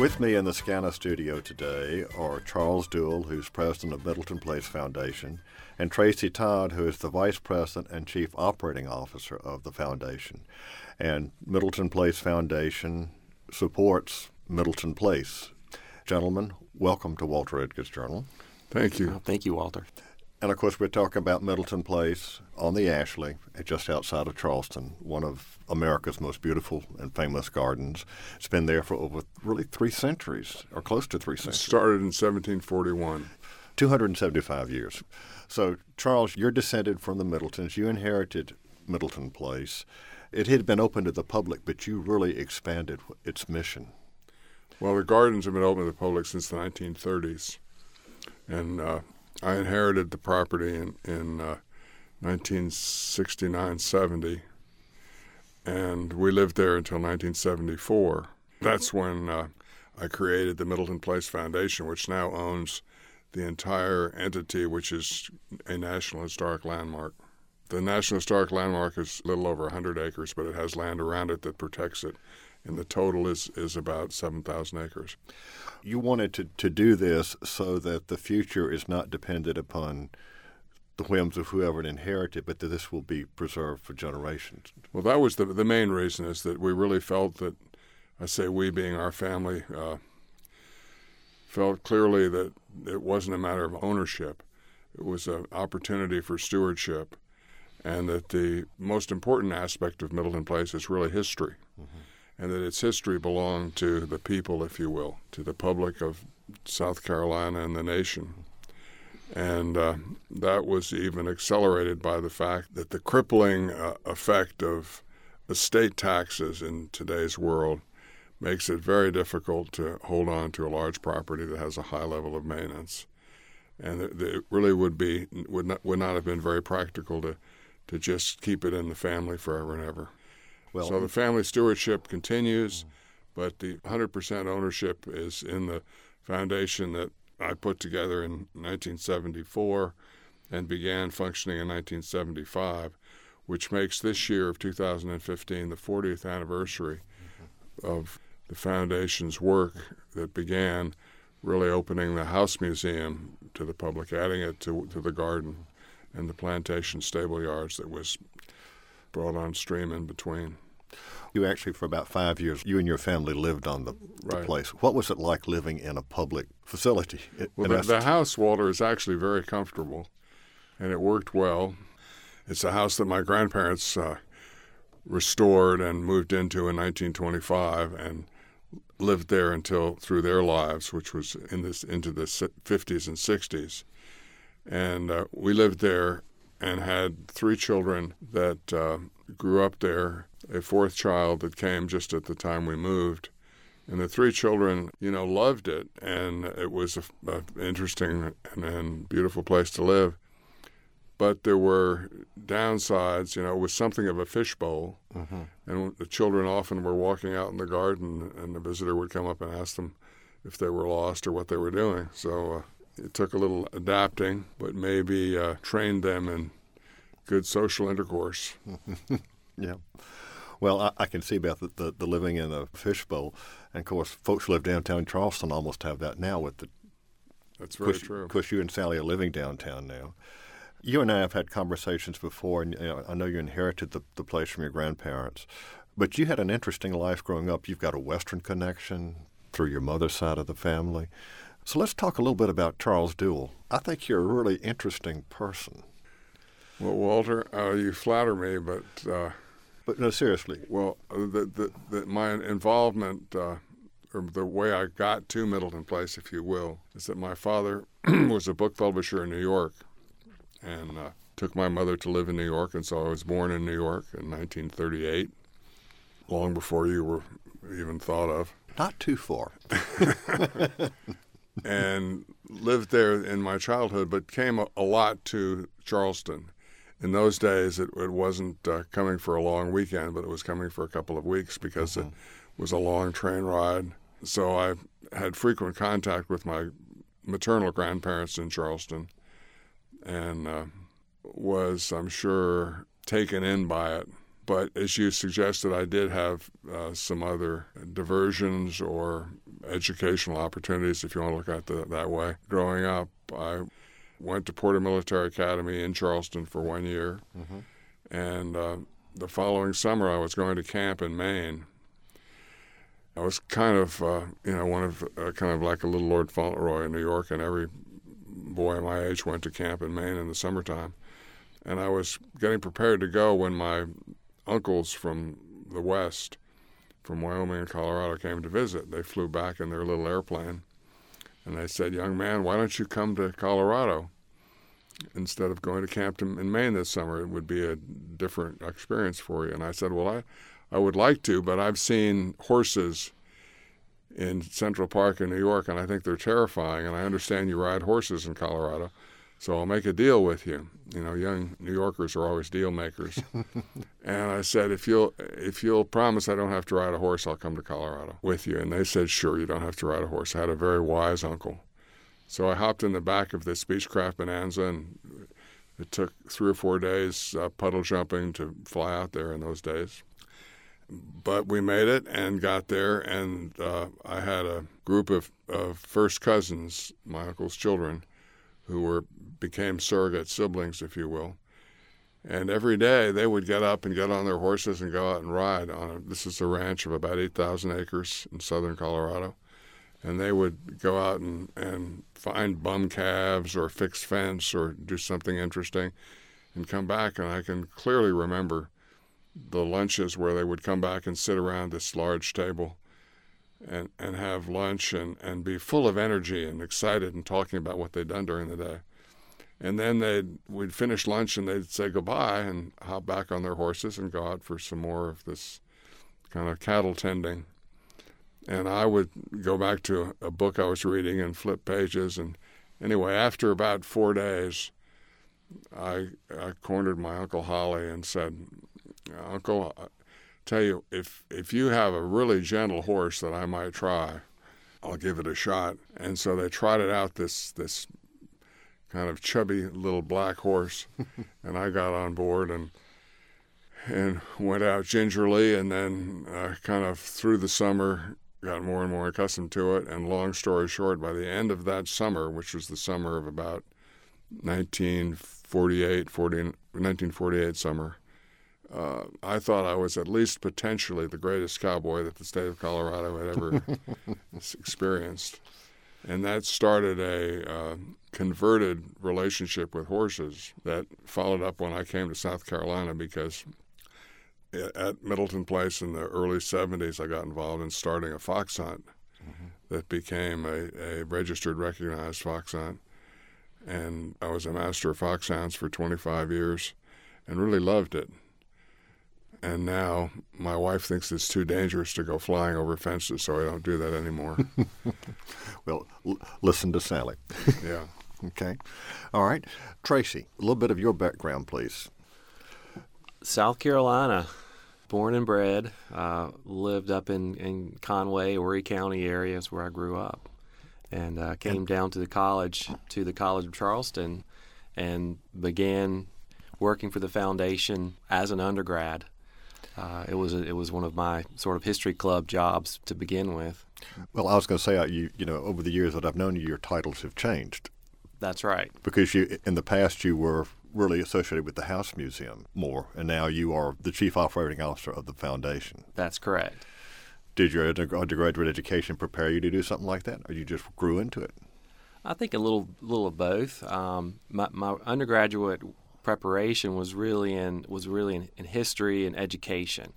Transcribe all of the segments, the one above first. With me in the SCANA studio today are Charles Duell, who's president of Middleton Place Foundation, and Tracy Todd, who is the vice president and chief operating officer of the foundation. And Middleton Place Foundation supports Middleton Place. Gentlemen, welcome to Walter Edgar's Journal. Thank you. Oh, thank you, Walter. And, of course, we're talking about Middleton Place on the Ashley, just outside of Charleston, one of America's most beautiful and famous gardens. It's been there for over really 3 centuries, or close to 3 centuries. It started in 1741. 275 years. So, Charles, you're descended from the Middletons. You inherited Middleton Place. It had been open to the public, but you really expanded its mission. Well, the gardens have been open to the public since the 1930s. And I inherited the property in 1969-70, and we lived there until 1974. That's when I created the Middleton Place Foundation, which now owns the entire entity, which is a National Historic Landmark. The National Historic Landmark is a little over 100 acres, but it has land around it that protects it, and the total is about 7,000 acres. You wanted to do this so that the future is not dependent upon the whims of whoever inherited, but that this will be preserved for generations. Well, that was the main reason, is that we really felt that, I say we being our family, felt clearly that it wasn't a matter of ownership. It was an opportunity for stewardship, and that the most important aspect of Middleton Place is really history. Mm-hmm. And that its history belonged to the people, if you will, to the public of South Carolina and the nation. And that was even accelerated by the fact that the crippling effect of estate taxes in today's world makes it very difficult to hold on to a large property that has a high level of maintenance. And it really would not have been very practical to just keep it in the family forever and ever. Well, so the family stewardship continues, but the 100% ownership is in the foundation that I put together in 1974 and began functioning in 1975, which makes this year of 2015 the 40th anniversary of the foundation's work that began really opening the house museum to the public, adding it to the garden and the plantation stable yards that was brought on stream in between. You actually, for about 5 years, you and your family lived on the place. What was it like living in a public facility? Well, the house, Walter, is actually very comfortable, and it worked well. It's a house that my grandparents restored and moved into in 1925 and lived there through their lives, which was into the 50s and 60s. And we lived there and had 3 children that grew up there, a 4th child that came just at the time we moved. And the 3 children, loved it, and it was an interesting and beautiful place to live. But there were downsides, it was something of a fishbowl, mm-hmm. and the children often were walking out in the garden, and the visitor would come up and ask them if they were lost or what they were doing. So it took a little adapting, but maybe trained them in good social intercourse. Yeah. Well, I can see about the living in a fishbowl. And, of course, folks who live downtown Charleston almost have that now with the... That's very true. Of course, you and Sally are living downtown now. You and I have had conversations before, and I know you inherited the place from your grandparents. But you had an interesting life growing up. You've got a Western connection through your mother's side of the family. So let's talk a little bit about Charles Duell. I think you're a really interesting person. Well, Walter, you flatter me, but no, seriously. Well, my involvement, or the way I got to Middleton Place, if you will, is that my father was a book publisher in New York, and took my mother to live in New York, and so I was born in New York in 1938, long before you were even thought of. Not too far. And lived there in my childhood, but came a lot to Charleston. In those days, it wasn't coming for a long weekend, but it was coming for a couple of weeks because mm-hmm. it was a long train ride. So I had frequent contact with my maternal grandparents in Charleston and was, I'm sure, taken in by it. But as you suggested, I did have some other diversions or educational opportunities, if you want to look at it that way. Growing up, I went to Porter Military Academy in Charleston for 1 year. Mm-hmm. And the following summer, I was going to camp in Maine. I was kind of, like a little Lord Fauntleroy in New York, and every boy my age went to camp in Maine in the summertime. And I was getting prepared to go when my uncles from the West, from Wyoming and Colorado, came to visit. They flew back in their little airplane, and they said, "Young man, why don't you come to Colorado instead of going to camp in Maine this summer? It would be a different experience for you." And I said, "Well, I would like to, but I've seen horses in Central Park in New York, and I think they're terrifying, and I understand you ride horses in Colorado, so I'll make a deal with you." You know, young New Yorkers are always deal makers. And I said, if you'll promise I don't have to ride a horse, I'll come to Colorado with you. And they said, "Sure, you don't have to ride a horse." I had a very wise uncle. So I hopped in the back of this Beechcraft Bonanza, and it took 3 or 4 days puddle jumping to fly out there in those days. But we made it and got there, and I had a group of first cousins, my uncle's children, who became surrogate siblings, if you will. And every day they would get up and get on their horses and go out and ride on it. This is a ranch of about 8,000 acres in southern Colorado. And they would go out and find bum calves or fix fence or do something interesting and come back. And I can clearly remember the lunches where they would come back and sit around this large table and have lunch and be full of energy and excited and talking about what they'd done during the day. And then we'd finish lunch and they'd say goodbye and hop back on their horses and go out for some more of this kind of cattle tending. And I would go back to a book I was reading and flip pages. And anyway, after about 4 days, I cornered my Uncle Holly and said, "Uncle, I tell you, if you have a really gentle horse that I might try, I'll give it a shot." And so they trotted out this kind of chubby little black horse, and I got on board and went out gingerly, and then kind of through the summer got more and more accustomed to it. And long story short, by the end of that summer, which was the summer of about 1948 summer, I thought I was at least potentially the greatest cowboy that the state of Colorado had ever experienced. And that started a converted relationship with horses that followed up when I came to South Carolina, because at Middleton Place in the early 70s, I got involved in starting a fox hunt that became a registered, recognized fox hunt. And I was a master of foxhounds for 25 years and really loved it. And now my wife thinks it's too dangerous to go flying over fences, so I don't do that anymore. Well, listen to Sally. Yeah. Okay. All right. Tracy, a little bit of your background, please. South Carolina, born and bred, lived up in Conway, Horry County area is where I grew up. And came down to the College of Charleston and began working for the foundation as an undergrad. It was one of my sort of history club jobs to begin with. Well, I was going to say, you know, over the years that I've known you, your titles have changed. That's right. Because in the past you were really associated with the House Museum more, and now you are the Chief Operating Officer of the foundation. That's correct. Did your undergraduate education prepare you to do something like that, or you just grew into it? I think a little of both. My undergraduate preparation was really in history and education,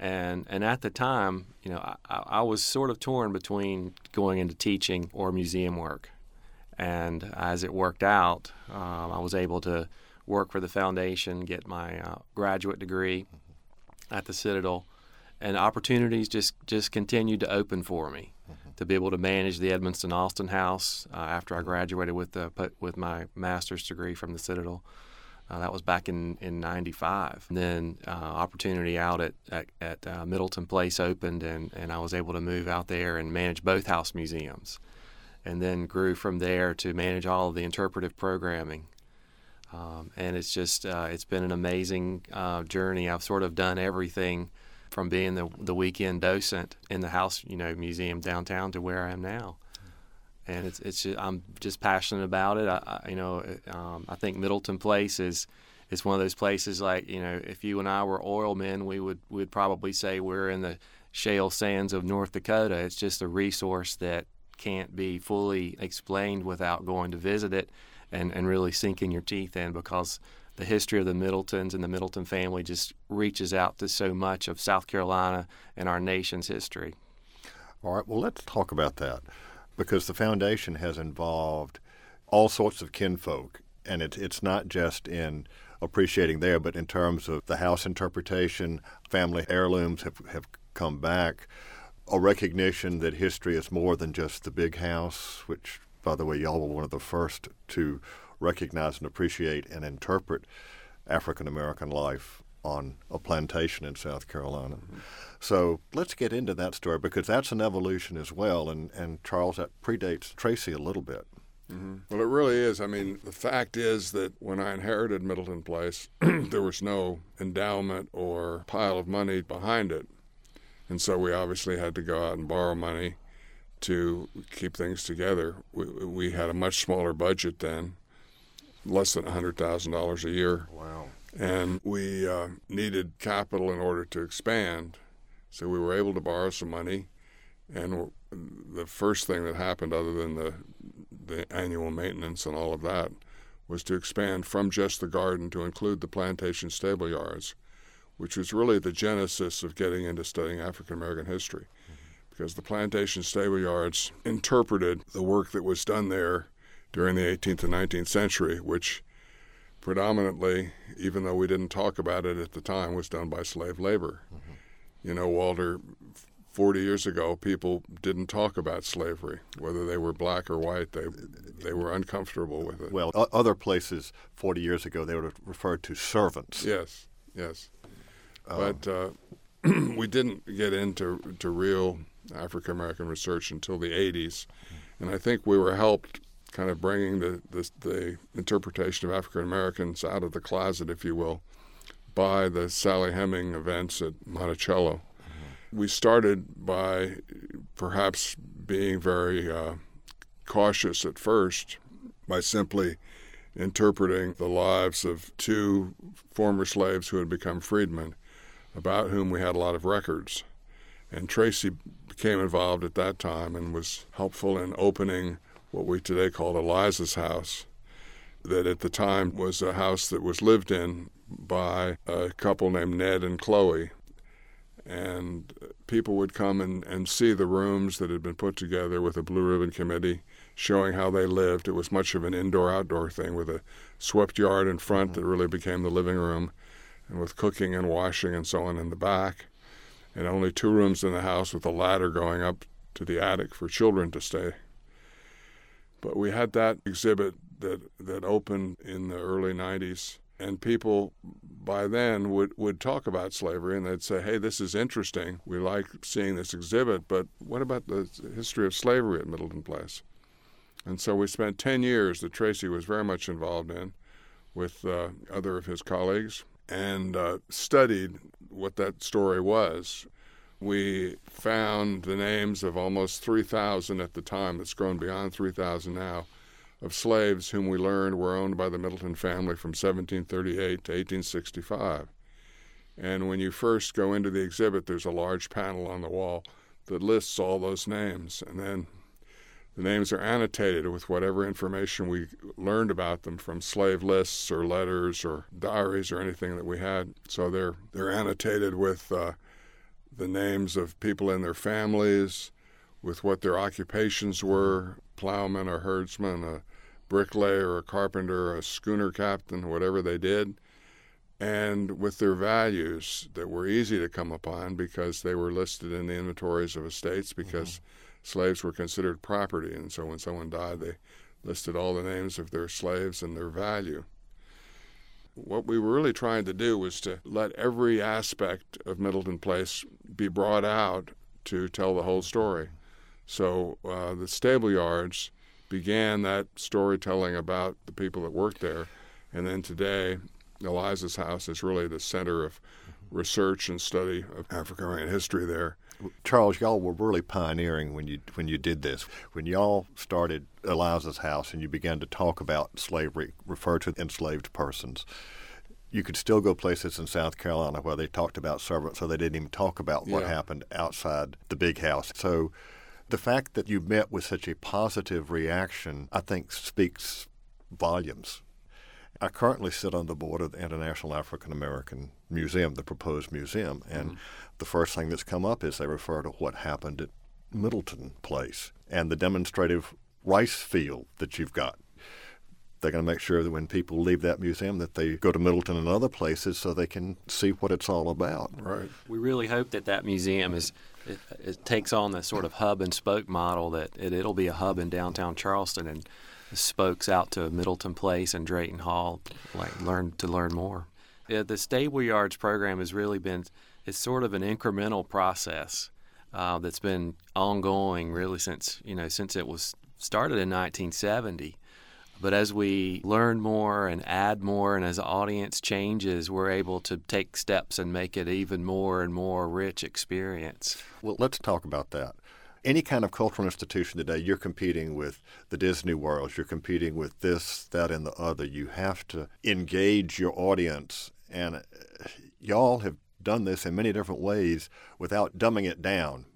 and at the time, you know, I was sort of torn between going into teaching or museum work, and as it worked out, I was able to work for the foundation, get my graduate degree at the Citadel, and opportunities just continued to open for me to be able to manage the Edmondston-Alston House after I graduated with my master's degree from the Citadel. That was back in 95. And then opportunity out at Middleton Place opened, and I was able to move out there and manage both house museums, and then grew from there to manage all of the interpretive programming. And it's been an amazing journey. I've sort of done everything from being the weekend docent in the house, museum downtown to where I am now. And it's just, I'm just passionate about it. I think Middleton Place is one of those places, like, if you and I were oil men, we'd probably say we're in the shale sands of North Dakota. It's just a resource that can't be fully explained without going to visit it and really sinking your teeth in, because the history of the Middletons and the Middleton family just reaches out to so much of South Carolina and our nation's history. All right, well, let's talk about that, because the foundation has involved all sorts of kinfolk, and it's not just in appreciating there, but in terms of the house interpretation, family heirlooms have come back, a recognition that history is more than just the big house, which, by the way, y'all were one of the first to recognize and appreciate and interpret African-American life on a plantation in South Carolina. Mm-hmm. So let's get into that story, because that's an evolution as well, and Charles, that predates Tracy a little bit. Mm-hmm. Well, it really is. I mean, the fact is that when I inherited Middleton Place, there was no endowment or pile of money behind it, and so we obviously had to go out and borrow money to keep things together. We had a much smaller budget then, less than $100,000 a year. Wow. And we needed capital in order to expand, so we were able to borrow some money. And the first thing that happened, other than the annual maintenance and all of that, was to expand from just the garden to include the plantation stable yards, which was really the genesis of getting into studying African-American history, because the plantation stable yards interpreted the work that was done there during the 18th and 19th century, which predominantly, even though we didn't talk about it at the time, was done by slave labor. Mm-hmm. You know, Walter, 40 years ago, people didn't talk about slavery, whether they were black or white. They were uncomfortable with it. Well, other places 40 years ago, they would have referred to servants. Yes. But we didn't get into real African-American research until the 80s, and I think we were helped kind of bringing the interpretation of African-Americans out of the closet, if you will, by the Sally Heming events at Monticello. We started by perhaps being very cautious at first by simply interpreting the lives of two former slaves who had become freedmen, about whom we had a lot of records. And Tracy became involved at that time and was helpful in opening what we today call Eliza's house, that at the time was a house that was lived in by a couple named Ned and Chloe. And people would come and see the rooms that had been put together with a Blue Ribbon Committee showing how they lived. It was much of an indoor-outdoor thing, with a swept yard in front that really became the living room, and with cooking and washing and so on in the back, and only two rooms in the house with a ladder going up to the attic for children to stay. But we had that exhibit that opened in the early 90s, and people by then would talk about slavery, and they'd say, hey, this is interesting. We like seeing this exhibit, but what about the history of slavery at Middleton Place? And so we spent 10 years that Tracy was very much involved in with other of his colleagues and studied what that story was. We found the names of almost 3,000 at the time, it's grown beyond 3,000 now, of slaves whom we learned were owned by the Middleton family from 1738 to 1865. And when you first go into the exhibit, there's a large panel on the wall that lists all those names. And then the names are annotated with whatever information we learned about them from slave lists or letters or diaries or anything that we had. So they're annotated with the names of people in their families, with what their occupations were, plowman or herdsman, a bricklayer, a carpenter, a schooner captain, whatever they did, and with their values that were easy to come upon because they were listed in the inventories of estates, because slaves were considered property, and so when someone died, they listed all the names of their slaves and their value. What we were really trying to do was to let every aspect of Middleton Place be brought out to tell the whole story. So the stable yards began that storytelling about the people that worked there, and then today Eliza's house is really the center of research and study of Africa and history there. Charles, y'all were really pioneering when you did this. When y'all started Eliza's House and you began to talk about slavery, refer to enslaved persons, you could still go places in South Carolina where they talked about servants, so they didn't even talk about what happened outside the big house. So the fact that you met with such a positive reaction, I think, speaks volumes. I currently sit on the board of the International African American Museum, the proposed museum, and the first thing that's come up is they refer to what happened at Middleton Place and the demonstrative rice field that you've got. They're going to make sure that when people leave that museum that they go to Middleton and other places so they can see what it's all about. Right. We really hope that that museum it takes on the sort of hub and spoke model, that it'll be a hub in downtown Charleston and spokes out to Middleton Place and Drayton Hall, learn more. The stable yards program has really been, it's sort of an incremental process that's been ongoing really since it was started in 1970. But as we learn more and add more, and as the audience changes, we're able to take steps and make it even more and more rich experience. Well, let's talk about that. Any kind of cultural institution today, you're competing with the Disney Worlds, you're competing with this, that, and the other. You have to engage your audience, and y'all have done this in many different ways without dumbing it down.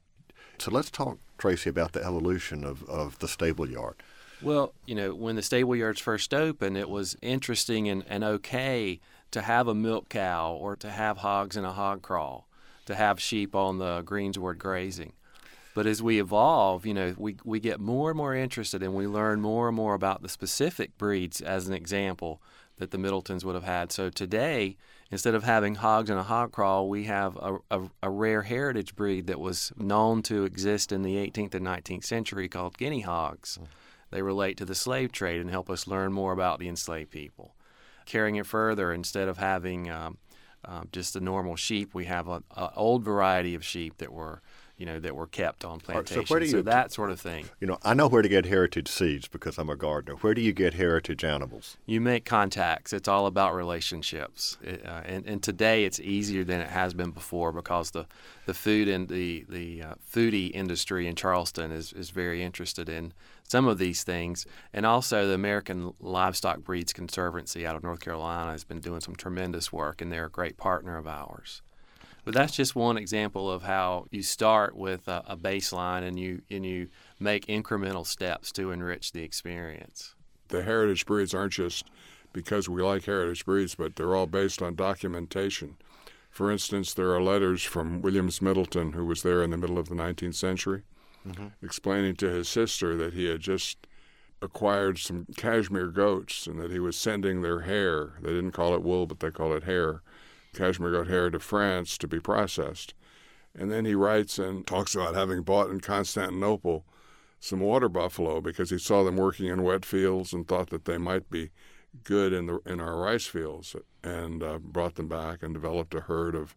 So let's talk, Tracy, about the evolution of the stable yard. Well, when the stable yards first opened, it was interesting and okay to have a milk cow or to have hogs in a hog crawl, to have sheep on the greensward grazing. But as we evolve, we get more and more interested, and we learn more and more about the specific breeds, as an example, that the Middletons would have had. So today, instead of having hogs in a hog crawl, we have a rare heritage breed that was known to exist in the 18th and 19th century called guinea hogs. They relate to the slave trade and help us learn more about the enslaved people. Carrying it further, instead of having just the normal sheep, we have an old variety of sheep that were kept on plantations. Right, so that sort of thing. I know where to get heritage seeds because I'm a gardener. Where do you get heritage animals? You make contacts. It's all about relationships. And today it's easier than it has been before because the food and the foodie industry in Charleston is very interested in some of these things. And also the American Livestock Breeds Conservancy out of North Carolina has been doing some tremendous work, and they're a great partner of ours. But that's just one example of how you start with a baseline and you make incremental steps to enrich the experience. The heritage breeds aren't just because we like heritage breeds, but they're all based on documentation. For instance, there are letters from Williams Middleton, who was there in the middle of the 19th century, explaining to his sister that he had just acquired some cashmere goats and that he was sending their hair. They didn't call it wool, but they call it hair. Cashmere goat hair to France to be processed. And then he writes and talks about having bought in Constantinople some water buffalo because he saw them working in wet fields and thought that they might be good in our rice fields, and brought them back and developed a herd of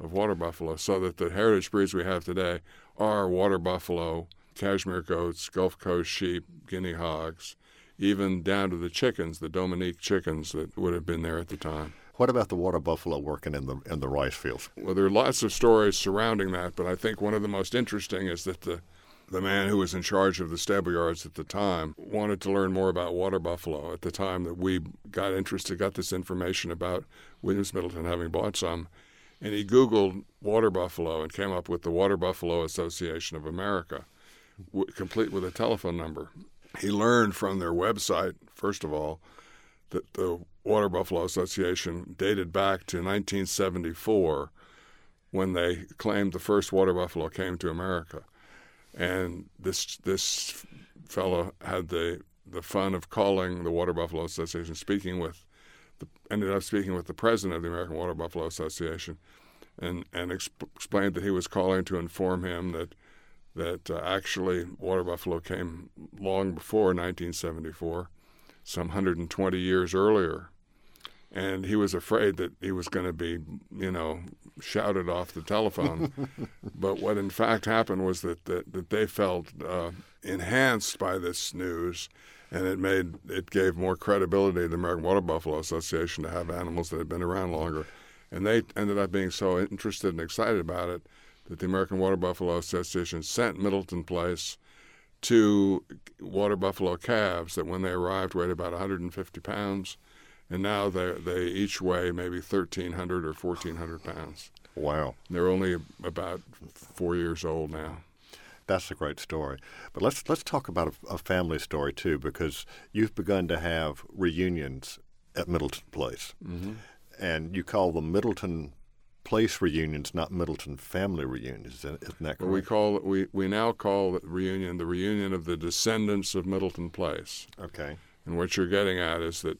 water buffalo, so that the heritage breeds we have today are water buffalo, Cashmere goats, Gulf Coast sheep, guinea hogs, even down to the chickens, the Dominique chickens that would have been there at the time. What about the water buffalo working in the rice fields? Well, there are lots of stories surrounding that, but I think one of the most interesting is that the man who was in charge of the stable yards at the time wanted to learn more about water buffalo. At the time that we got this information about Williams Middleton having bought some, and he Googled water buffalo and came up with the Water Buffalo Association of America, complete with a telephone number. He learned from their website, first of all, that the Water Buffalo Association dated back to 1974, when they claimed the first water buffalo came to America. And this fellow had the fun of calling the Water Buffalo Association, ended up speaking with the president of the American Water Buffalo Association, and explained that he was calling to inform him that actually water buffalo came long before 1974, some 120 years earlier. And he was afraid that he was going to be, shouted off the telephone. But what in fact happened was that they felt enhanced by this news, and it gave more credibility to the American Water Buffalo Association to have animals that had been around longer. And they ended up being so interested and excited about it that the American Water Buffalo Association sent Middleton Place to water buffalo calves that when they arrived weighed about 150 pounds, and now they each weigh maybe 1,300 or 1,400 pounds. Wow. They're only about 4 years old now. That's a great story. But let's talk about a family story, too, because you've begun to have reunions at Middleton Place. Mm-hmm. And you call them Middleton Place reunions, not Middleton family reunions. Isn't that correct? Well, we now call the reunion of the descendants of Middleton Place. Okay. And what you're getting at is that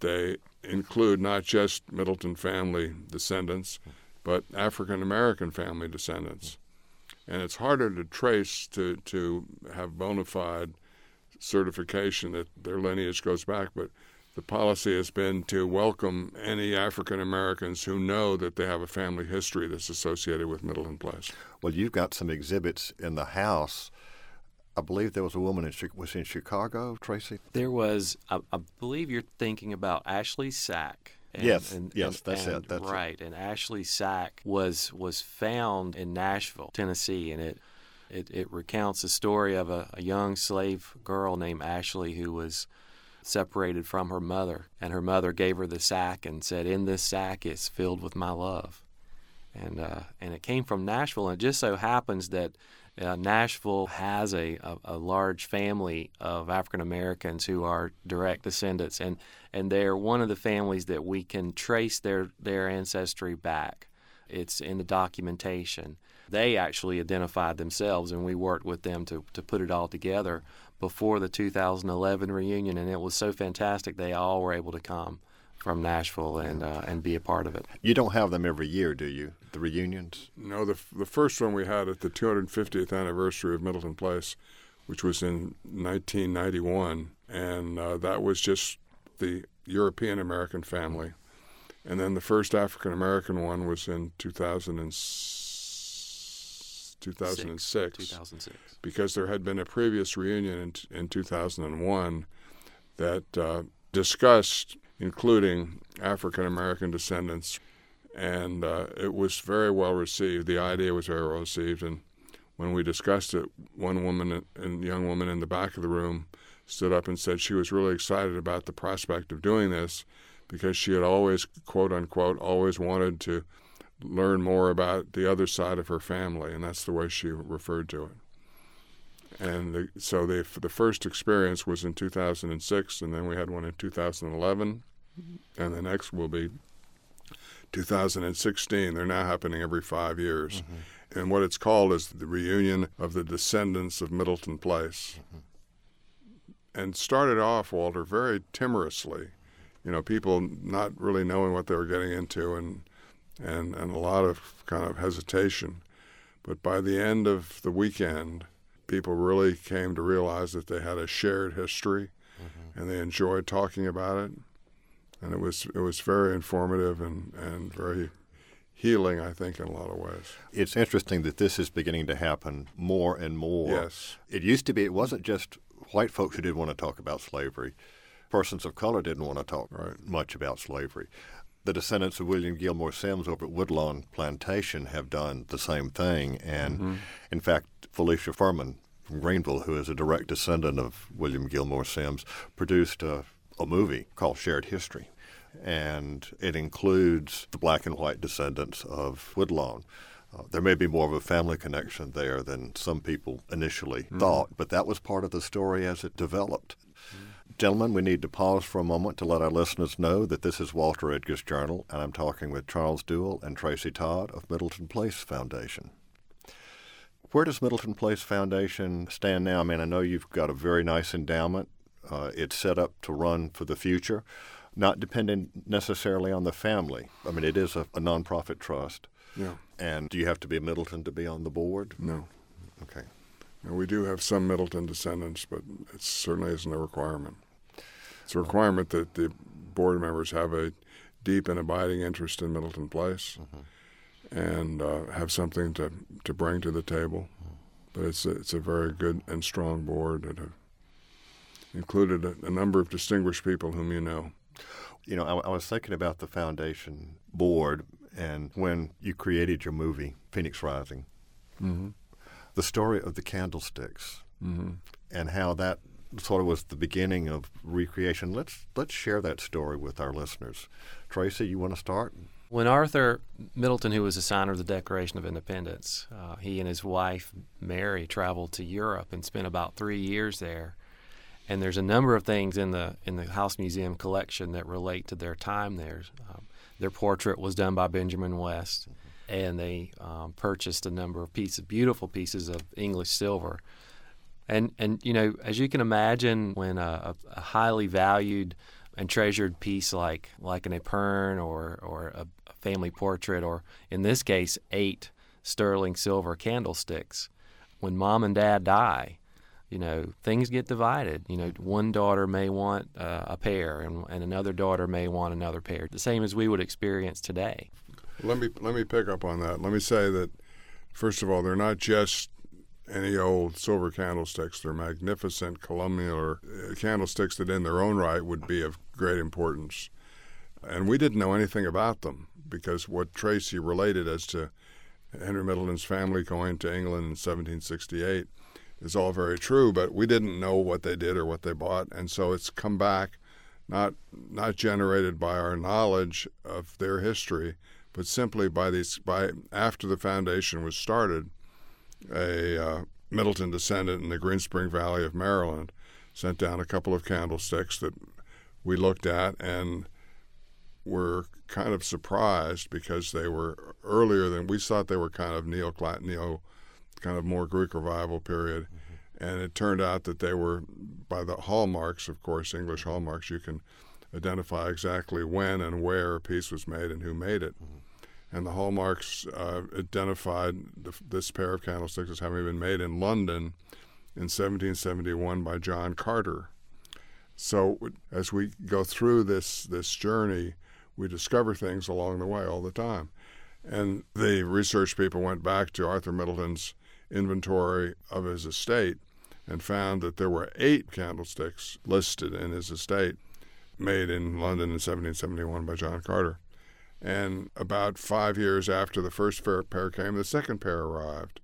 they include not just Middleton family descendants, but African-American family descendants. And it's harder to trace to have bona fide certification that their lineage goes back, but the policy has been to welcome any African-Americans who know that they have a family history that's associated with Middleton Place. Well, you've got some exhibits in the house. I believe there was a woman in Chicago, Tracy? There was. I believe you're thinking about Ashley Sack. Yes, that's it. That's right, and Ashley Sack was found in Nashville, Tennessee, and it recounts the story of a young slave girl named Ashley who was separated from her mother, and her mother gave her the sack and said, "In this sack it's filled with my love," and it came from Nashville, and it just so happens that Nashville has a large family of African Americans who are direct descendants, and they're one of the families that we can trace their ancestry back. It's in the documentation. They actually identified themselves, and we worked with them to put it all together before the 2011 reunion, and it was so fantastic they all were able to come from Nashville and be a part of it. You don't have them every year, do you, the reunions? No, the first one we had at the 250th anniversary of Middleton Place, which was in 1991, and that was just the European-American family. And then the first African-American one was in 2006. Because there had been a previous reunion in 2001 that discussed including African-American descendants, and it was very well received. The idea was very well received, and when we discussed it, one woman, a young woman in the back of the room, stood up and said she was really excited about the prospect of doing this because she had always, quote-unquote, always wanted to learn more about the other side of her family, and that's the way she referred to it. And so the first experience was in 2006, and then we had one in 2011. And the next will be 2016. They're now happening every 5 years. Mm-hmm. And what it's called is the reunion of the descendants of Middleton Place. Mm-hmm. And started off, Walter, very timorously. You know, people not really knowing what they were getting into and a lot of kind of hesitation. But by the end of the weekend, people really came to realize that they had a shared history, mm-hmm. and they enjoyed talking about it. And it was very informative and very healing, I think, in a lot of ways. It's interesting that this is beginning to happen more and more. Yes. It used to be it wasn't just white folks who didn't want to talk about slavery. Persons of color didn't want to talk much about slavery. The descendants of William Gilmore Sims over at Woodlawn Plantation have done the same thing. And, mm-hmm. in fact, Felicia Furman from Greenville, who is a direct descendant of William Gilmore Sims, produced a movie called Shared History, and it includes the black and white descendants of Woodlawn. There may be more of a family connection there than some people initially thought, but that was part of the story as it developed. Mm. Gentlemen, we need to pause for a moment to let our listeners know that this is Walter Edgar's Journal, and I'm talking with Charles Duell and Tracy Todd of Middleton Place Foundation. Where does Middleton Place Foundation stand now? I mean, I know you've got a very nice endowment. It's set up to run for the future, not dependent necessarily on the family. I mean, it is a nonprofit trust. Yeah. And do you have to be a Middleton to be on the board? No. Okay. Now, we do have some Middleton descendants, but it certainly isn't a requirement. It's a requirement that the board members have a deep and abiding interest in Middleton Place, mm-hmm. and have something to bring to the table. But it's a very good and strong board that included a number of distinguished people whom you know. You know, I was thinking about the foundation board and when you created your movie, Phoenix Rising, mm-hmm. the story of the candlesticks mm-hmm. and how that sort of was the beginning of recreation. Let's share that story with our listeners. Tracy, you want to start? When Arthur Middleton, who was a signer of the Declaration of Independence, he and his wife, Mary, traveled to Europe and spent about 3 years there. And there's a number of things in the House Museum collection that relate to their time there. Their portrait was done by Benjamin West, and they purchased a number of beautiful pieces of English silver. And you know, as you can imagine, when a highly valued and treasured piece like an epergne or a family portrait, or in this case 8 sterling silver candlesticks, when mom and dad die, you know, things get divided. You know, one daughter may want a pair, and another daughter may want another pair, the same as we would experience today. Let me pick up on that. Let me say that, first of all, they're not just any old silver candlesticks. They're magnificent columnar candlesticks that in their own right would be of great importance. And we didn't know anything about them, because what Tracy related as to Henry Middleton's family going to England in 1768 is all very true, but we didn't know what they did or what they bought, and so it's come back not generated by our knowledge of their history, but simply by after the foundation was started, a Middleton descendant in the Green Spring Valley of Maryland sent down a couple of candlesticks that we looked at and were kind of surprised because they were earlier than we thought. They were kind of kind of more Greek revival period, mm-hmm. and it turned out that they were, by the hallmarks, of course, English hallmarks, you can identify exactly when and where a piece was made and who made it. Mm-hmm. And the hallmarks identified this pair of candlesticks as having been made in London in 1771 by John Carter. So as we go through this journey, we discover things along the way all the time. And the research people went back to Arthur Middleton's inventory of his estate and found that there were 8 candlesticks listed in his estate made in London in 1771 by John Carter. And about 5 years after the first pair came, the second pair arrived.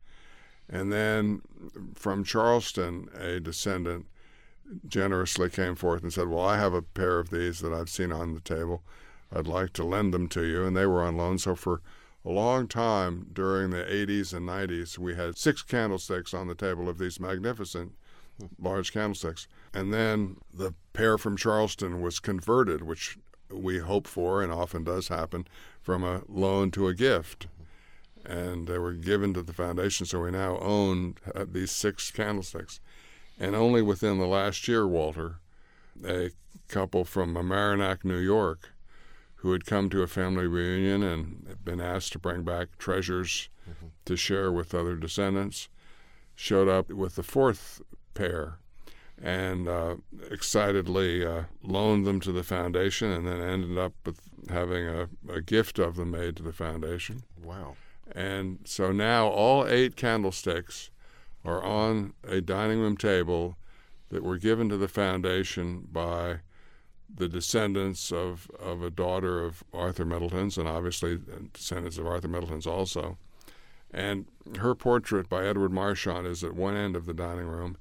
And then from Charleston, a descendant generously came forth and said, well, I have a pair of these that I've seen on the table. I'd like to lend them to you. And they were on loan. So for a long time during the 80s and 90s, we had 6 candlesticks on the table of these magnificent large candlesticks. And then the pair from Charleston was converted, which we hope for and often does happen, from a loan to a gift. And they were given to the foundation, so we now own these 6 candlesticks. And only within the last year, Walter, a couple from Mamaroneck, New York, who had come to a family reunion and had been asked to bring back treasures mm-hmm. to share with other descendants, showed up with the 4th pair and excitedly loaned them to the foundation, and then ended up with having a gift of them made to the foundation. Wow. And so now all 8 candlesticks are on a dining room table that were given to the foundation by the descendants of a daughter of Arthur Middleton's, and obviously descendants of Arthur Middleton's also. And her portrait by Edward Marchand is at one end of the dining room,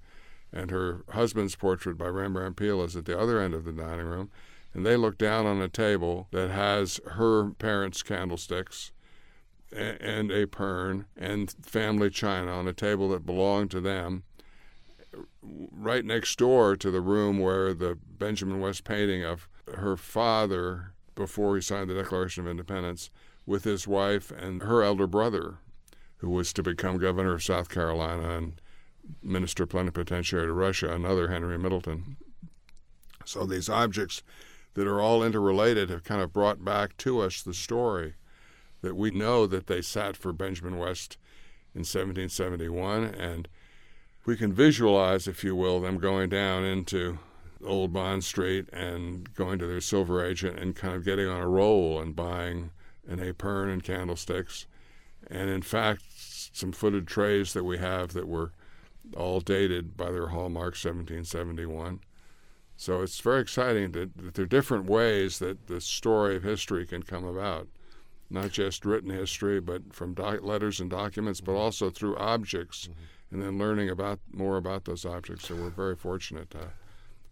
and her husband's portrait by Rembrandt Peale is at the other end of the dining room. And they look down on a table that has her parents' candlesticks and a epergne and family china on a table that belonged to them, right next door to the room where the Benjamin West painting of her father before he signed the Declaration of Independence with his wife and her elder brother, who was to become governor of South Carolina and minister plenipotentiary to Russia, another Henry Middleton. So these objects that are all interrelated have kind of brought back to us the story that we know that they sat for Benjamin West in 1771, and we can visualize, if you will, them going down into Old Bond Street and going to their silver agent and kind of getting on a roll and buying an epergne and candlesticks. And in fact, some footed trays that we have that were all dated by their hallmark 1771. So it's very exciting that there are different ways that the story of history can come about, not just written history, but from letters and documents, but also through objects, and then learning more about those objects. So we're very fortunate to have.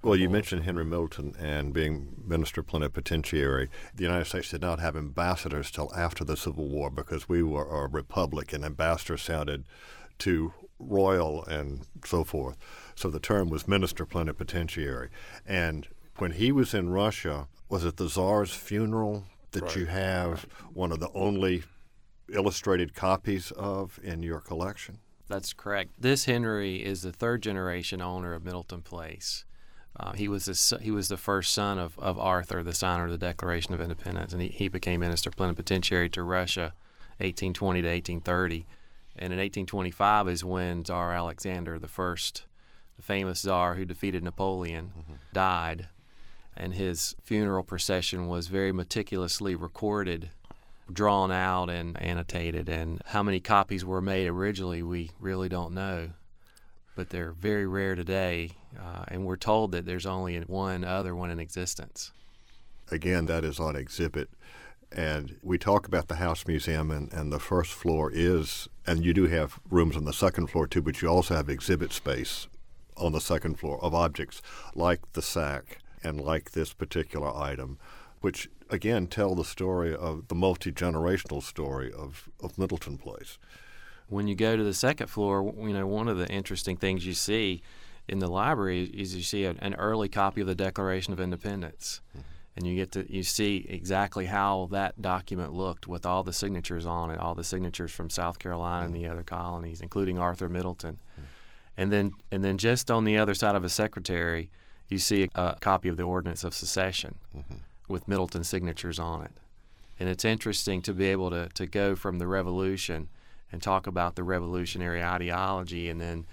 Well, you mentioned Henry Middleton and being minister plenipotentiary. The United States did not have ambassadors till after the Civil War because we were a republic, and ambassador sounded too royal and so forth. So the term was minister plenipotentiary. And when he was in Russia, was it the Tsar's funeral that you have one of the only illustrated copies of in your collection? That's correct. This Henry is the third-generation owner of Middleton Place. He was the first son of Arthur, the signer of the Declaration of Independence, and he became minister plenipotentiary to Russia 1820 to 1830. And in 1825 is when Tsar Alexander, the famous Tsar who defeated Napoleon, died. And his funeral procession was very meticulously recorded, drawn out, and annotated. And how many copies were made originally, we really don't know. But they're very rare today, and we're told that there's only one in existence. Again, that is on exhibit. And we talk about the House Museum, and the first floor is, and you do have rooms on the second floor too, but you also have exhibit space on the second floor of objects like the sack and like this particular item, which again tell the story of the multi-generational story of Middleton Place. When you go to the second floor, one of the interesting things you see in the library is you see an early copy of the Declaration of Independence, and you see exactly how that document looked with all the signatures on it, all the signatures from South Carolina and the other colonies, including Arthur Middleton, and then just on the other side of a secretary, you see a copy of the Ordinance of Secession with Middleton's signatures on it, and it's interesting to be able to go from the Revolution and talk about the revolutionary ideology, and then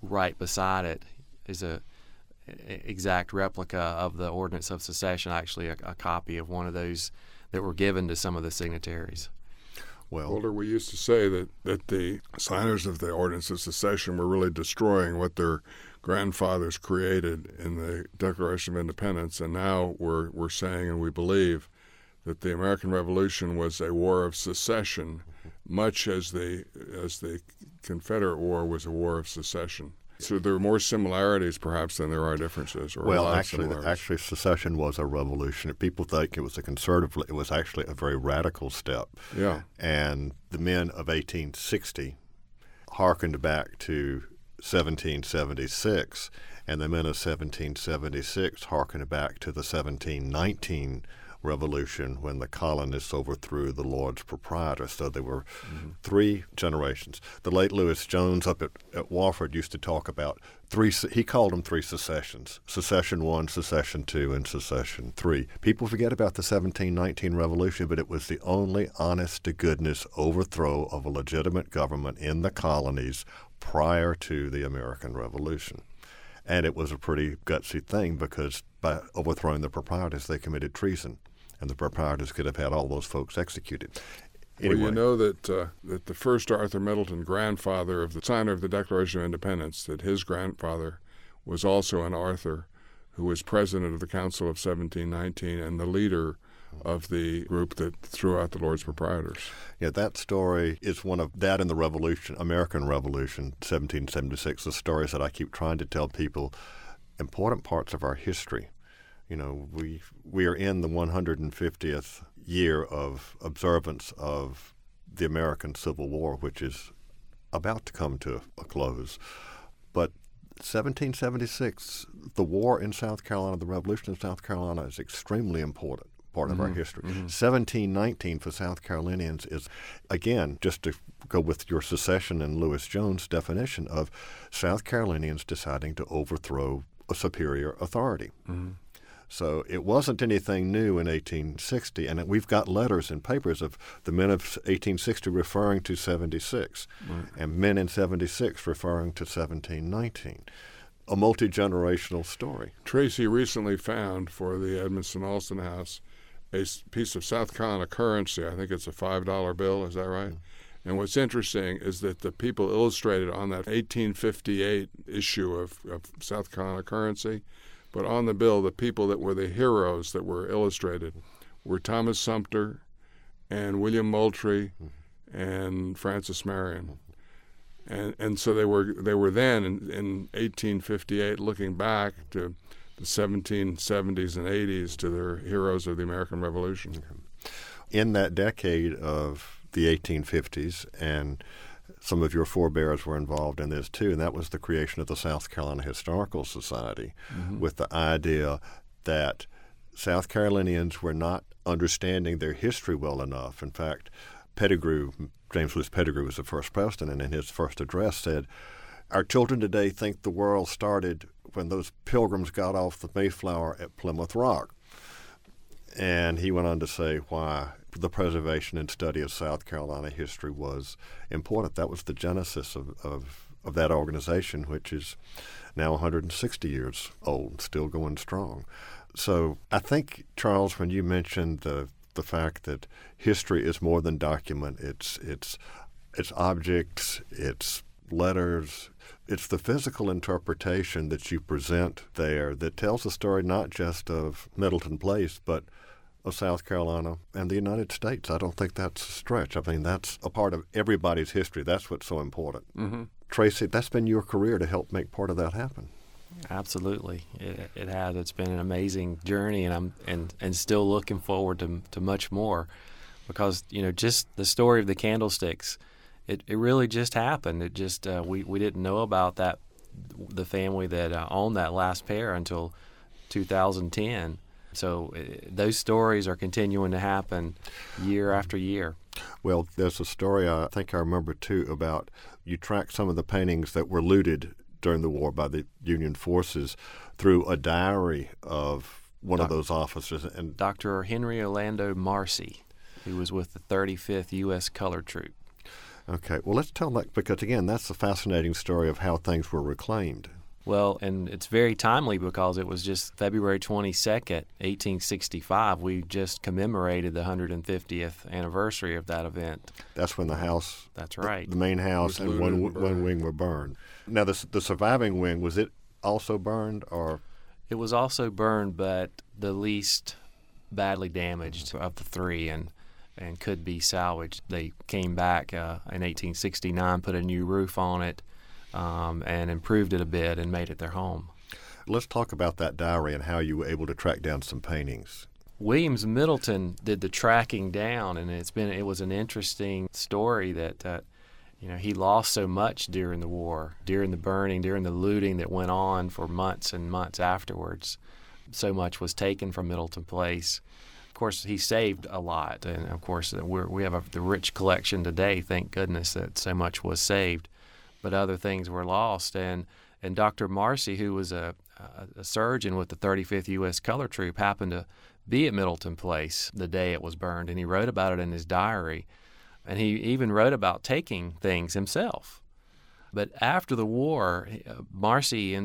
right beside it is an exact replica of the Ordinance of Secession, actually a copy of one of those that were given to some of the signatories. Well, Walter, we used to say that the signers of the Ordinance of Secession were really destroying what their grandfathers created in the Declaration of Independence, and now we're saying, and we believe, that the American Revolution was a war of secession, much as the Confederate War was a war of secession. So there are more similarities, perhaps, than there are differences. Actually, secession was a revolution. If people think it was a conservative, it was actually a very radical step. Yeah. And the men of 1860 hearkened back to 1776, and the men of 1776 hearkened back to the 1719 Revolution when the colonists overthrew the Lords Proprietor. So there were three generations. The late Lewis Jones up at Wofford used to talk about he called them three secessions: Secession 1, Secession 2, and Secession 3. People forget about the 1719 Revolution, but it was the only honest-to-goodness overthrow of a legitimate government in the colonies prior to the American Revolution. And it was a pretty gutsy thing because by overthrowing the proprietors, they committed treason. And the proprietors could have had all those folks executed. Anyway. Well, you know that the first Arthur Middleton, grandfather of the signer of the Declaration of Independence, that his grandfather was also an Arthur, who was president of the Council of 1719 and the leader of the group that threw out the Lords Proprietors. Yeah, that story is one of that in the Revolution, American Revolution, 1776, the stories that I keep trying to tell people, important parts of our history. We are in the 150th year of observance of the American Civil War, which is about to come to a close. But 1776, the war in South Carolina, the Revolution in South Carolina is extremely important part of our history. 1719 for South Carolinians is, again, just to go with your secession and Lewis Jones' definition of South Carolinians deciding to overthrow a superior authority. So it wasn't anything new in 1860, and we've got letters and papers of the men of 1860 referring to 76, and men in 76 referring to 1719. A multi-generational story. Tracy recently found for the Edmondston-Alston House a piece of South Carolina currency. I think it's a $5 bill. Is that right? And what's interesting is that the people illustrated on that 1858 issue of South Carolina currency, But on the bill, the people that were the heroes that were illustrated were Thomas Sumter and William Moultrie and Francis Marion. And so they were then in 1858 looking back to the 1770s and 80s to their heroes of the American Revolution. In that decade of the 1850s, and some of your forebears were involved in this too, and that was the creation of the South Carolina Historical Society, mm-hmm. with the idea that South Carolinians were not understanding their history well enough. In fact, Pettigrew, James Lewis Pettigrew was the first president, and in his first address said, "Our children today think the world started when those pilgrims got off the Mayflower at Plymouth Rock." And he went on to say why the preservation and study of South Carolina history was important. That was the genesis of that organization, which is now 160 years old, still going strong. So I think, Charles, when you mentioned the fact that history is more than document, it's objects, it's letters, it's the physical interpretation that you present there that tells the story not just of Middleton Place, but of South Carolina and the United States. I don't think that's a stretch. I mean, that's a part of everybody's history. That's what's so important. Mm-hmm. Tracy, that's been your career to help make part of that happen. Absolutely. It has. It's been an amazing journey, and I'm still looking forward to much more, because, you know, just the story of the candlesticks, it really just happened. It just we didn't know about that, the family that owned that last pair, until 2010. So those stories are continuing to happen year after year. Well, there's a story I think I remember, too, about you track some of the paintings that were looted during the war by the Union forces through a diary of one of those officers. And Dr. Henry Orlando Marcy, who was with the 35th U.S. Color Troop. Okay. Well, let's tell that, because, again, that's a fascinating story of how things were reclaimed. Well, and it's very timely, because it was just February 22nd, 1865. We just commemorated the 150th anniversary of that event. That's when the house, that's right, the main house and one wing were burned. Now, the surviving wing, was it also burned, or? It was also burned, but the least badly damaged of the three, and could be salvaged. They came back in 1869, put a new roof on it, and improved it a bit and made it their home. Let's talk about that diary and how you were able to track down some paintings. Williams Middleton did the tracking down, and it was an interesting story that he lost so much during the war, during the burning, during the looting that went on for months and months afterwards. So much was taken from Middleton Place. Of course, he saved a lot, and of course we have the rich collection today. Thank goodness that so much was saved. But other things were lost, and Dr. Marcy, who was a surgeon with the 35th U.S. Color Troop, happened to be at Middleton Place the day it was burned, and he wrote about it in his diary, and he even wrote about taking things himself. But after the war, Marcy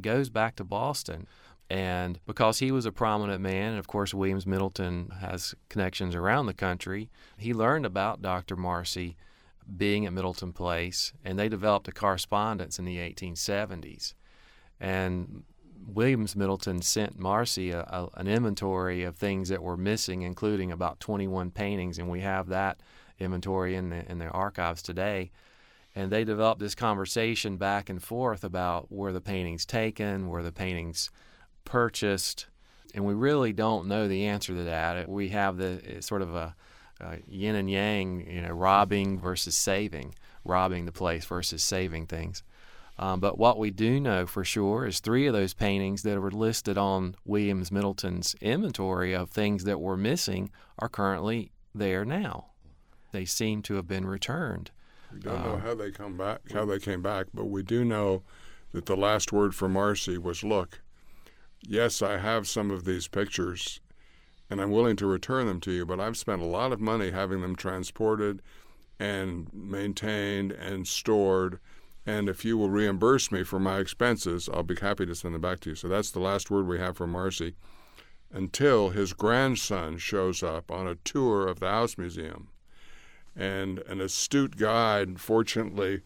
goes back to Boston, and because he was a prominent man, and of course Williams Middleton has connections around the country, he learned about Dr. Marcy being at Middleton Place, and they developed a correspondence in the 1870s. And Williams Middleton sent Marcy an inventory of things that were missing, including about 21 paintings, and we have that inventory in the archives today. And they developed this conversation back and forth about, were the paintings taken, were the paintings purchased, and we really don't know the answer to that. We have yin and yang, robbing versus saving, robbing the place versus saving things. But what we do know for sure is three of those paintings that were listed on Williams Middleton's inventory of things that were missing are currently there now. They seem to have been returned. We don't know how they came back, but we do know that the last word for Marcy was, "Look, yes, I have some of these pictures, and I'm willing to return them to you, but I've spent a lot of money having them transported and maintained and stored, and if you will reimburse me for my expenses, I'll be happy to send them back to you." So that's the last word we have from Marcy, until his grandson shows up on a tour of the House Museum. And an astute guide, fortunately,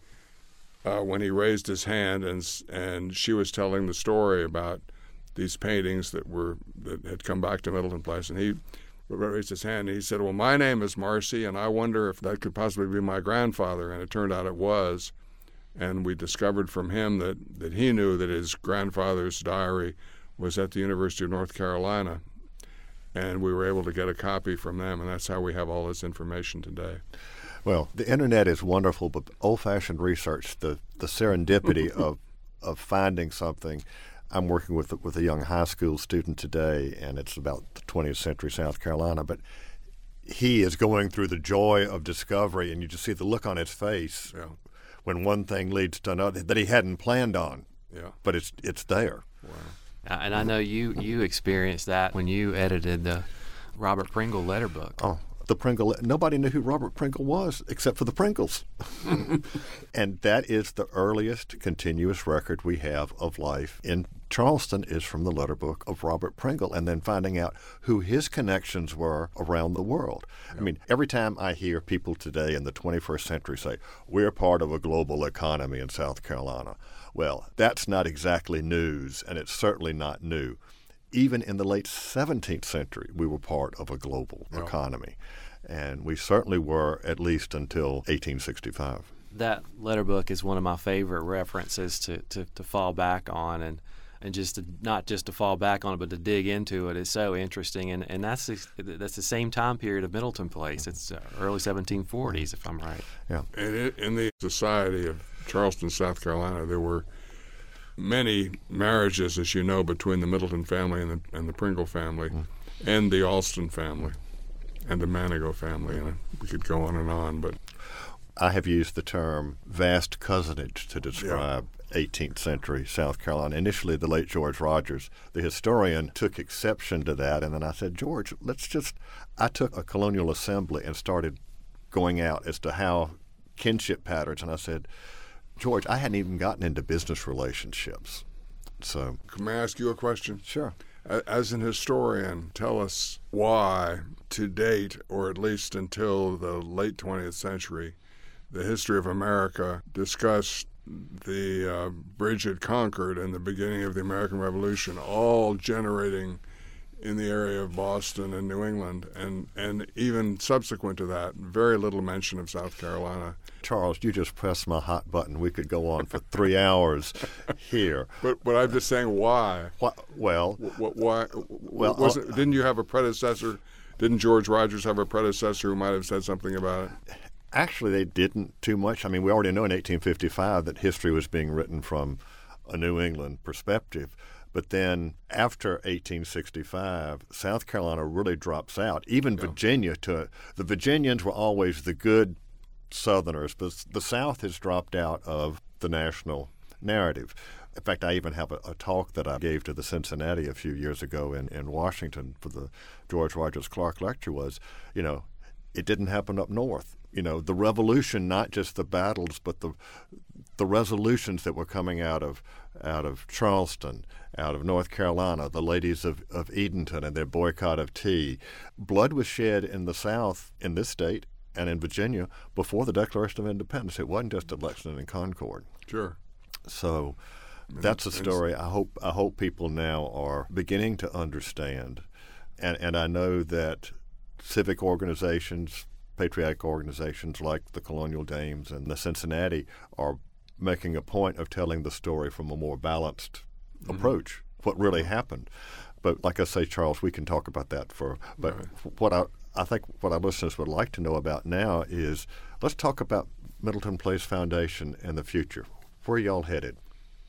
when he raised his hand, and she was telling the story about these paintings that had come back to Middleton Place, and he raised his hand and he said, "Well, my name is Marcy, and I wonder if that could possibly be my grandfather." And it turned out it was, and we discovered from him that he knew that his grandfather's diary was at the University of North Carolina, and we were able to get a copy from them, and that's how we have all this information today. Well, the internet is wonderful, but old-fashioned research, the serendipity of finding something. I'm working with a young high school student today, and it's about the 20th century South Carolina, but he is going through the joy of discovery, and you just see the look on his face when one thing leads to another that he hadn't planned on, but it's there. Wow. And I know you experienced that when you edited the Robert Pringle letter book. Oh, the Pringle. Nobody knew who Robert Pringle was except for the Pringles. And that is the earliest continuous record we have of life in Charleston is from the letter book of Robert Pringle, and then finding out who his connections were around the world. I mean, every time I hear people today in the 21st century say, we're part of a global economy in South Carolina. Well, that's not exactly news, and it's certainly not new. Even in the late 17th century, we were part of a global economy, and we certainly were at least until 1865. That letter book is one of my favorite references to fall back on, and just to, not just to fall back on it, but to dig into it is so interesting, and that's the same time period of Middleton Place. It's early 1740s, if I'm right. Yeah. And in the society of Charleston, South Carolina, there were many marriages, as you know, between the Middleton family and the Pringle family, and the Alston family, and the Manigo family, and we could go on and on. But I have used the term vast cousinage to describe 18th century South Carolina. Initially, the late George Rogers, the historian, took exception to that, and then I said, George, I took a colonial assembly and started going out as to how kinship patterns, and I said, George, I hadn't even gotten into business relationships. So, can I ask you a question? Sure. As an historian, tell us why, to date, or at least until the late 20th century, the history of America discussed the bridge at Concord and the beginning of the American Revolution, all generating in the area of Boston and New England, and even subsequent to that, very little mention of South Carolina. Charles, you just pressed my hot button. We could go on for 3 hours here. But I'm just saying, why? Didn't you have a predecessor? Didn't George Rogers have a predecessor who might have said something about it? Actually, they didn't too much. I mean, we already know in 1855 that history was being written from a New England perspective. But then after 1865, South Carolina really drops out. Even Virginia, the Virginians were always the good Southerners, but the South has dropped out of the national narrative. In fact, I even have a talk that I gave to the Cincinnati a few years ago in Washington for the George Rogers Clark lecture was, it didn't happen up north. The revolution, not just the battles, but the resolutions that were coming out of Charleston, out of North Carolina, the ladies of Edenton and their boycott of tea. Blood was shed in the South, in this state, and in Virginia before the Declaration of Independence. It wasn't just Lexington and Concord. Sure. So that's a story I hope people now are beginning to understand. And I know that civic organizations, patriotic organizations like the Colonial Dames and the Cincinnati are making a point of telling the story from a more balanced approach, what really happened. But like I say, Charles, we can talk about that I think what our listeners would like to know about now is, let's talk about Middleton Place Foundation and the future. Where are y'all headed?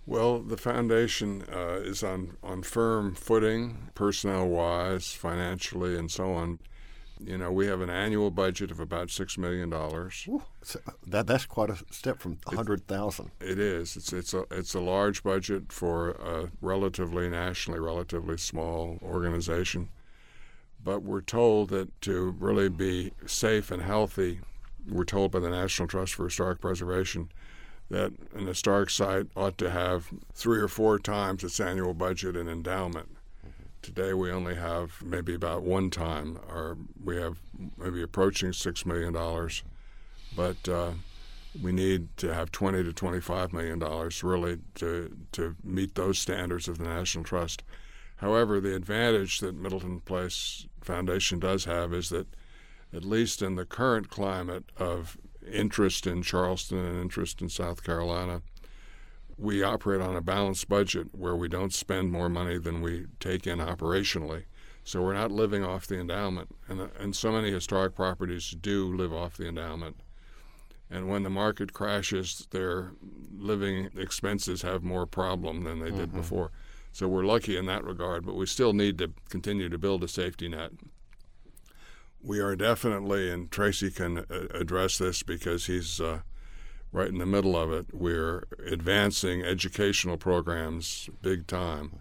Well, the foundation is on firm footing, personnel-wise, financially, and so on. We have an annual budget of about $6 million. Ooh, that's quite a step from $100,000. It is. It's a large budget for a relatively small organization. But we're told that to really be safe and healthy, we're told by the National Trust for Historic Preservation that an historic site ought to have 3 or 4 times its annual budget in endowment. Today we only have maybe about one time, or we have maybe approaching $6 million, but we need to have $20 to $25 million really to meet those standards of the National Trust. However, the advantage that Middleton Place Foundation does have is that, at least in the current climate of interest in Charleston and interest in South Carolina, we operate on a balanced budget where we don't spend more money than we take in operationally. So we're not living off the endowment. And so many historic properties do live off the endowment. And when the market crashes, their living expenses have more problem than they did before. So we're lucky in that regard, but we still need to continue to build a safety net. We are definitely, and Tracy can address this because he's right in the middle of it, we're advancing educational programs big time.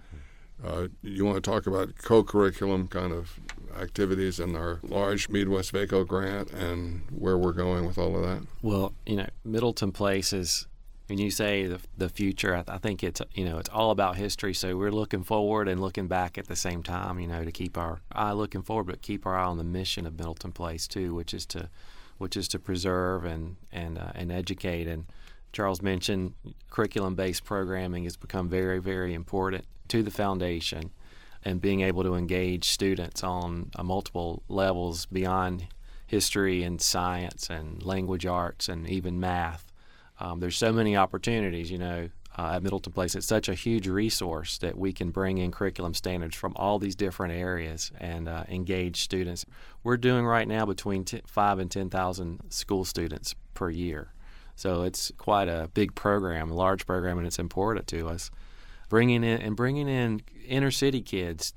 You want to talk about co-curriculum kind of activities in our large Midwest-VACO grant and where we're going with all of that? Well, you know, Middleton Place is, when you say the future, I think it's, you know, it's all about history. So we're looking forward and looking back at the same time, you know, to keep our eye looking forward, but keep our eye on the mission of Middleton Place too, which is to preserve and educate. And Charles mentioned curriculum-based programming has become very, very important to the foundation, and being able to engage students on multiple levels beyond history and science and language arts and even math. There's so many opportunities, you know, at Middleton Place. It's such a huge resource that we can bring in curriculum standards from all these different areas and engage students. We're doing right now between 5,000 and 10,000 school students per year. So it's quite a big program, a large program, and it's important to us. Bringing in inner city kids.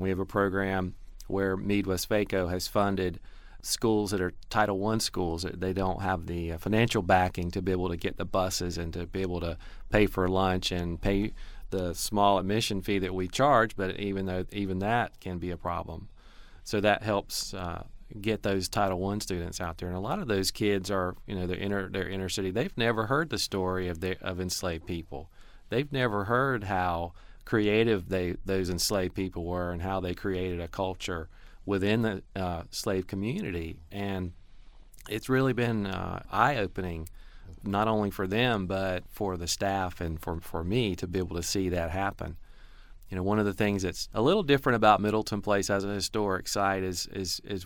We have a program where Midwest-VACO has funded schools that are Title I schools. They don't have the financial backing to be able to get the buses and to be able to pay for lunch and pay the small admission fee that we charge, but even that can be a problem. So that helps get those Title I students out there. And a lot of those kids are, you know, they're inner city. They've never heard the story of enslaved people. They've never heard how creative those enslaved people were and how they created a culture within the slave community. And it's really been eye-opening, not only for them, but for the staff and for me to be able to see that happen. You know, one of the things that's a little different about Middleton Place as a historic site is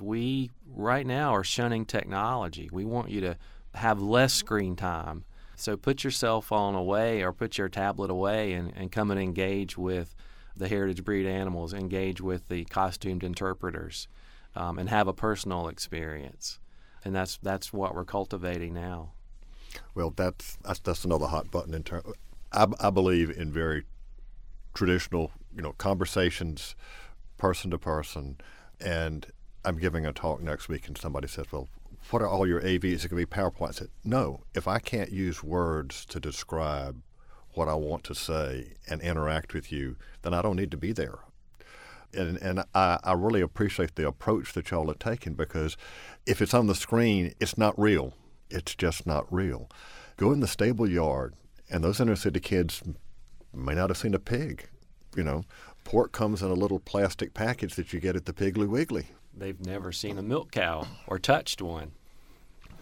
we right now are shunning technology. We want you to have less screen time. So put your cell phone away or put your tablet away and come and engage with the heritage breed animals, engage with the costumed interpreters, and have a personal experience. And that's what we're cultivating now. Well, that's another hot button. In terms, I believe in very traditional, you know, conversations, person to person. And I'm giving a talk next week, and somebody says, "Well, what are all your AVs? Is it going to be PowerPoint?" I said, "No. If I can't use words to describe what I want to say and interact with you, then I don't need to be there." And I really appreciate the approach that y'all have taken, because if it's on the screen, it's not real. It's just not real. Go in the stable yard, and those inner city kids may not have seen a pig. You know, pork comes in a little plastic package that you get at the Piggly Wiggly. They've never seen a milk cow or touched one.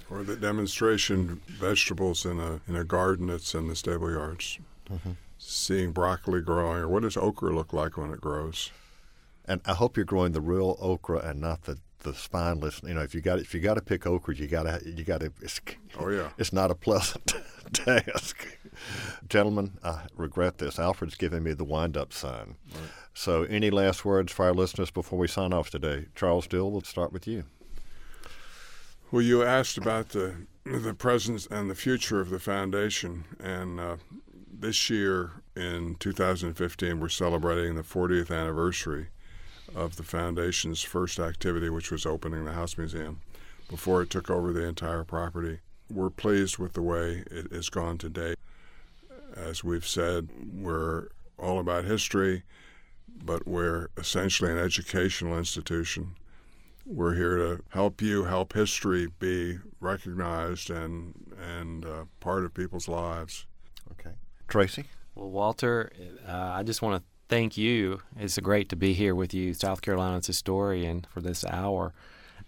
Or the demonstration vegetables in a garden that's in the stable yards. Mm-hmm. Seeing broccoli growing, or what does okra look like when it grows? And I hope you're growing the real okra and not the spineless. You know, if you got to pick okra, you got to. Oh yeah. It's not a pleasant task, gentlemen. I regret this. Alfred's giving me the wind-up sign. Right. So, any last words for our listeners before we sign off today? Charles Duell, we'll start with you. Well, you asked about the presence and the future of the foundation, and this year in 2015 we're celebrating the 40th anniversary of the foundation's first activity, which was opening the House Museum before it took over the entire property. We're pleased with the way it has gone to date. As we've said, we're all about history, but we're essentially an educational institution. We're here to help you help history be recognized and part of people's lives. Okay. Tracy? Well, Walter, I just want to thank you. It's great to be here with you, South Carolina's historian, for this hour.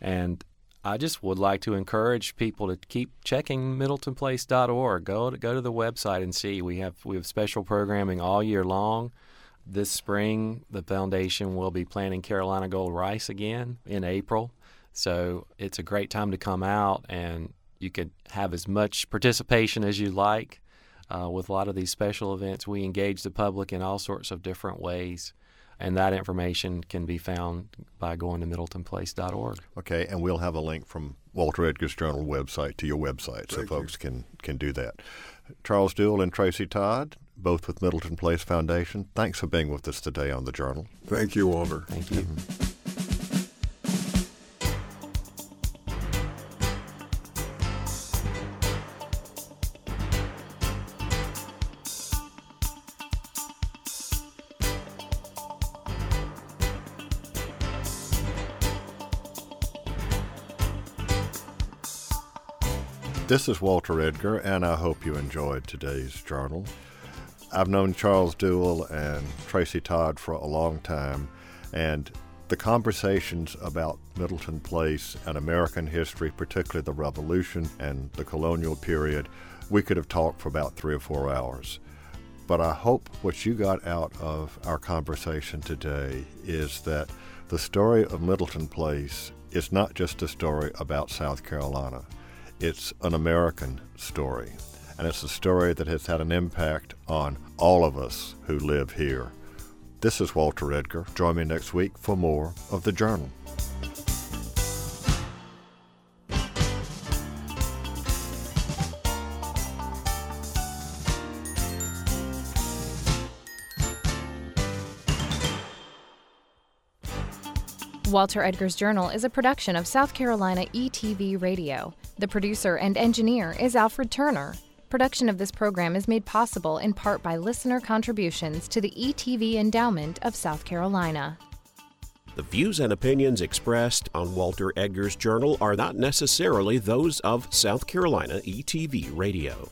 And I just would like to encourage people to keep checking middletonplace.org. Go to the website and see. We have special programming all year long. This spring, the foundation will be planting Carolina Gold rice again in April. So it's a great time to come out, and you could have as much participation as you like. With a lot of these special events, we engage the public in all sorts of different ways, and that information can be found by going to middletonplace.org. Okay, and we'll have a link from Walter Edgar's Journal website to your website, so folks can do that. Charles Duell and Tracy Todd, both with Middleton Place Foundation, thanks for being with us today on the Journal. Thank you, Walter. Thank you. Mm-hmm. This is Walter Edgar, and I hope you enjoyed today's Journal. I've known Charles Duell and Tracy Todd for a long time, and the conversations about Middleton Place and American history, particularly the Revolution and the colonial period, we could have talked for about 3 or 4 hours. But I hope what you got out of our conversation today is that the story of Middleton Place is not just a story about South Carolina. It's an American story, and it's a story that has had an impact on all of us who live here. This is Walter Edgar. Join me next week for more of The Journal. Walter Edgar's Journal is a production of South Carolina ETV Radio. The producer and engineer is Alfred Turner. Production of this program is made possible in part by listener contributions to the ETV Endowment of South Carolina. The views and opinions expressed on Walter Edgar's Journal are not necessarily those of South Carolina ETV Radio.